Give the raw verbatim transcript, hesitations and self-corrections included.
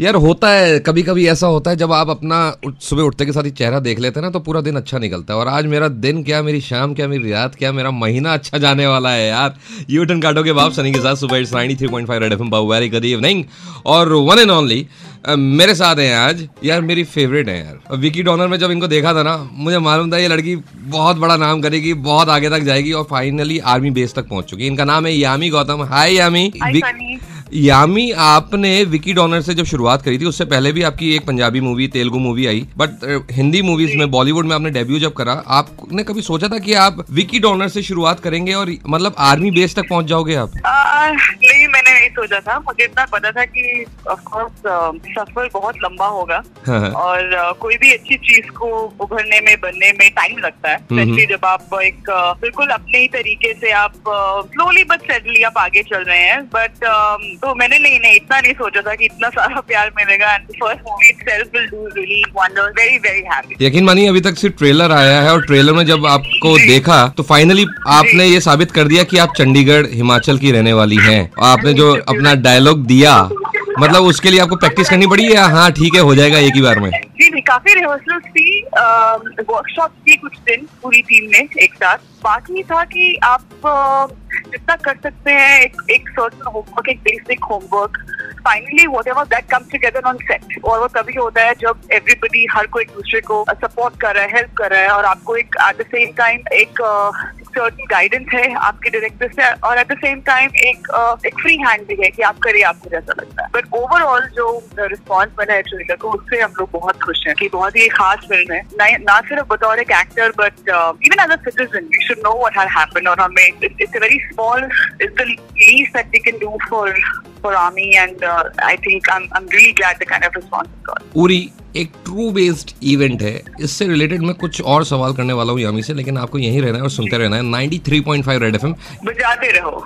यार होता है कभी कभी, ऐसा होता है जब आप अपना सुबह उठते के साथ ही चेहरा देख लेते हैं ना तो पूरा दिन अच्छा निकलता है। और आज मेरा दिन क्या, मेरी शाम क्या, मेरी रात क्या, मेरा महीना अच्छा जाने वाला है यार। यू टर्न काटोगे बाप सनी के साथ सुबह तिरानवे point five red FM by very good evening. और वन एंड ओनली मेरे साथ हैं आज यार, मेरी फेवरेट है यार। विकी डोनर में जब इनको देखा था ना मुझे मालूम था ये लड़की बहुत बड़ा नाम करेगी, बहुत आगे तक जाएगी और फाइनली आर्मी बेस तक पहुंच चुकी है। इनका नाम है यामी गौतम। हाय यामी। यामी, आपने विकी डोनर से जब शुरुआत करी थी उससे पहले भी आपकी एक पंजाबी मूवी, तेलुगु मूवी आई, बट हिंदी मूवीज में, बॉलीवुड में आपने डेब्यू जब करा, आपने कभी सोचा था कि आप विकी डोनर से शुरुआत करेंगे और मतलब आर्मी बेस तक पहुंच जाओगे आप? आ, नहीं, मैंने नहीं सोचा था। मुझे इतना पता था कि ऑफ कोर्स सफर बहुत लंबा होगा और कोई भी अच्छी चीज को उभरने में, बनने में टाइम लगता है, स्पेशली जब आप एक बिल्कुल अपने ही तरीके से आप स्लोली बट सेटली आप आगे चल रहे हैं। बट तो मैंने नहीं नहीं इतना नहीं सोचा था कि इतना सारा प्यार मिलेगा। And first movie itself will do really wonders. Very very happy. यकीन मानिए अभी तक सिर्फ ट्रेलर आया है और ट्रेलर में जब आपको देखा तो फाइनली आपने ये साबित कर दिया कि आप चंडीगढ़ हिमाचल की रहने वाली हैं। और आपने जो अपना डायलॉग दिया, मतलब उसके लिए आपको प्रैक्टिस करनी पड़ी या हाँ ठीक है हो जाएगा एक ही बार में? जी नहीं, काफी रिहर्सल थी, वर्कशॉप थी, कुछ दिन पूरी टीम ने एक साथ। बाकी था कि आप जितना कर सकते हैं एक एक सर्टन होमवर्क, एक basic homework, finally whatever that comes together on set. और वो तभी होता है जब एवरीबडी, हर कोई एक दूसरे को सपोर्ट कर रहा है, हेल्प कर रहा है और आपको एक एट द सेम टाइम एक सर्टन गाइडेंस है आपके डायरेक्टर से और एट द सेम टाइम एक एक फ्री हैंड भी है कि आप करिए आपको जैसा लगता है। बट ओवरऑल जो रिस्पॉन्स बना है ट्रेलर को उससे हम लोग बहुत खुश हैं कि बहुत ही खास फिल्म है, ना सिर्फ बतौर एक actor but even as a citizen we should know what had happened. और हमें it's a very small, it's the least that we can do for for army and I think I am really glad the kind of response we got. पूरी एक true based event है। इससे related मैं कुछ और सवाल करने वाला हूँ यामी से, लेकिन आपको यहीं रहना है और सुनते रहना है ninety three point five red F M. बजाते रहो।